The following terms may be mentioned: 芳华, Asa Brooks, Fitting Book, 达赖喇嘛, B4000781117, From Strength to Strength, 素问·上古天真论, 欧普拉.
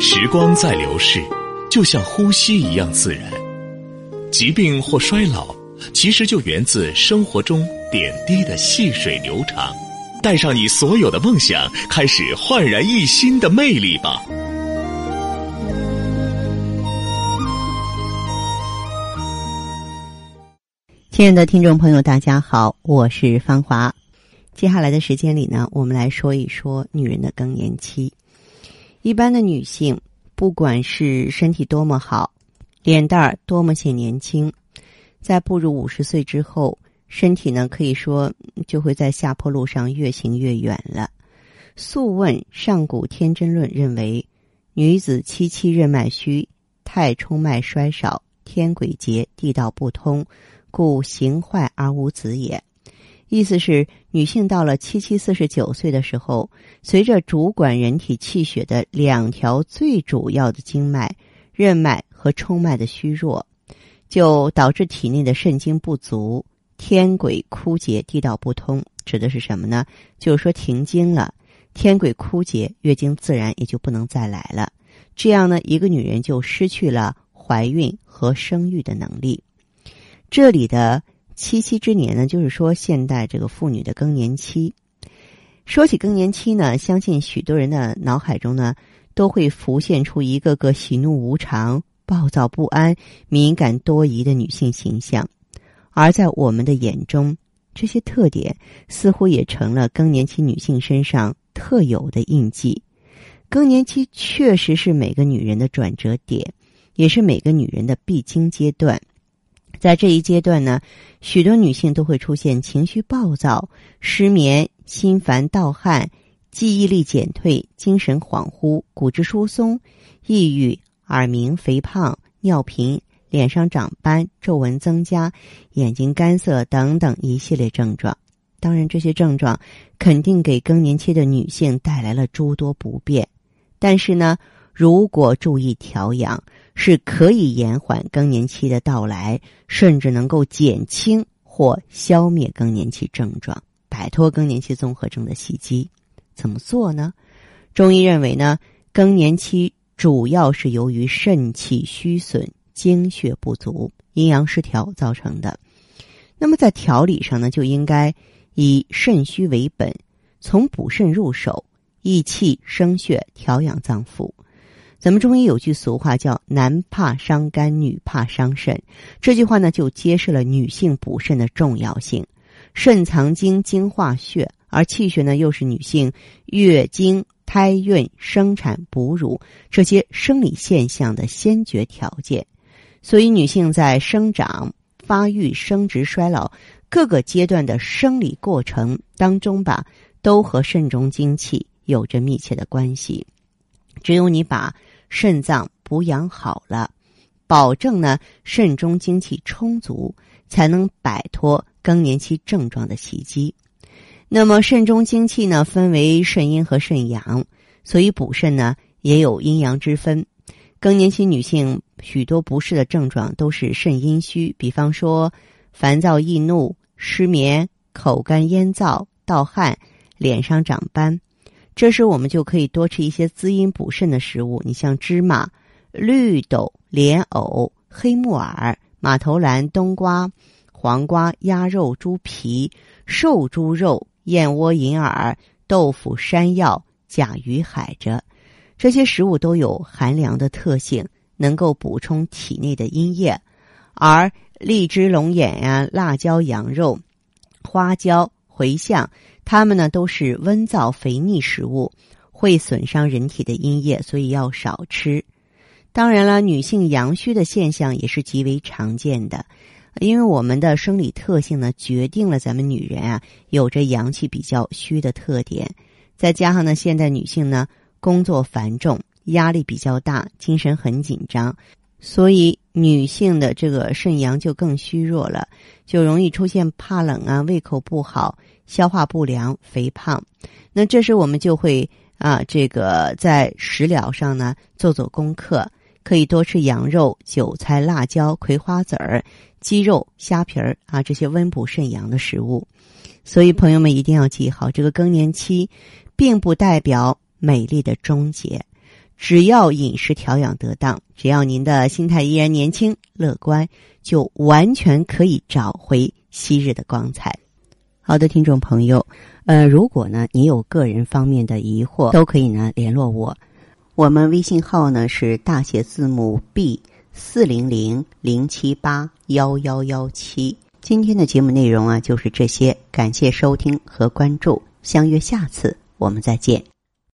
时光在流逝，就像呼吸一样自然。疾病或衰老，其实就源自生活中点滴的细水流长。带上你所有的梦想，开始焕然一新的魅力吧。亲爱的听众朋友，大家好，我是芳华。接下来的时间里呢，我们来说一说女人的更年期。一般的女性，不管是身体多么好，脸蛋儿多么显年轻，在步入50岁之后，身体呢可以说就会在下坡路上越行越远了。《素问·上古天真论》认为，女子7任脉虚，太冲脉衰少，天鬼竭，地道不通，故形坏而无子也。意思是，女性到了49岁的时候，随着主管人体气血的两条最主要的经脉任脉和冲脉的虚弱，就导致体内的肾精不足，天癸枯竭，地道不通。指的是什么呢？就是说停经了，天癸枯竭，月经自然也就不能再来了。这样呢，一个女人就失去了怀孕和生育的能力。这里的77之年呢，就是说现代这个妇女的更年期。说起更年期呢，相信许多人的脑海中呢，都会浮现出一个个喜怒无常、暴躁不安、敏感多疑的女性形象。而在我们的眼中，这些特点似乎也成了更年期女性身上特有的印记。更年期确实是每个女人的转折点，也是每个女人的必经阶段。在这一阶段呢，许多女性都会出现情绪暴躁、失眠、心烦盗汗、记忆力减退、精神恍惚、骨质疏松、抑郁、耳鸣、肥胖、尿频、脸上长斑、皱纹增加、眼睛干涩等等一系列症状。当然，这些症状肯定给更年期的女性带来了诸多不便，但是呢，如果注意调养，是可以延缓更年期的到来，甚至能够减轻或消灭更年期症状，摆脱更年期综合症的袭击。怎么做呢？中医认为呢，更年期主要是由于肾气虚损、精血不足、阴阳失调造成的。那么在调理上呢，就应该以肾虚为本，从补肾入手，益气生血，调养脏腑。咱们中医有句俗话叫男怕伤肝，女怕伤肾，这句话呢就揭示了女性补肾的重要性。肾藏精，精化血，而气血呢又是女性月经、胎孕、生产、哺乳这些生理现象的先决条件。所以女性在生长、发育、生殖、衰老各个阶段的生理过程当中吧，都和肾中精气有着密切的关系。只有你把肾脏补养好了，保证呢肾中精气充足，才能摆脱更年期症状的袭击。那么肾中精气呢分为肾阴和肾阳，所以补肾呢也有阴阳之分。更年期女性许多不适的症状都是肾阴虚，比方说烦躁易怒、失眠、口干咽燥、盗汗、脸上长斑。这时我们就可以多吃一些滋阴补肾的食物，你像芝麻、绿豆、莲藕、黑木耳、马头兰、冬瓜、黄瓜、鸭肉、猪皮、瘦猪肉、燕窝、银耳、豆腐、山药、甲鱼、海蜇，这些食物都有寒凉的特性，能够补充体内的阴液。而荔枝、龙眼啊、辣椒、羊肉、花椒、茴香，它们呢都是温燥肥腻食物，会损伤人体的阴液，所以要少吃。当然了，女性阳虚的现象也是极为常见的，因为我们的生理特性呢决定了咱们女人啊有着阳气比较虚的特点。再加上呢，现代女性呢工作繁重，压力比较大，精神很紧张，所以女性的这个肾阳就更虚弱了，就容易出现怕冷啊、胃口不好、消化不良、肥胖。那这时我们就会在食疗上呢做功课，可以多吃羊肉、韭菜、辣椒、葵花籽儿、鸡肉、虾皮儿啊这些温补肾阳的食物。所以朋友们一定要记好，这个更年期并不代表美丽的终结，只要饮食调养得当，只要您的心态依然年轻乐观，就完全可以找回昔日的光彩。好的，听众朋友，如果呢你有个人方面的疑惑，都可以呢联络我。我们微信号呢是大写字母 B4000781117。今天的节目内容啊就是这些，感谢收听和关注，相约下次我们再见。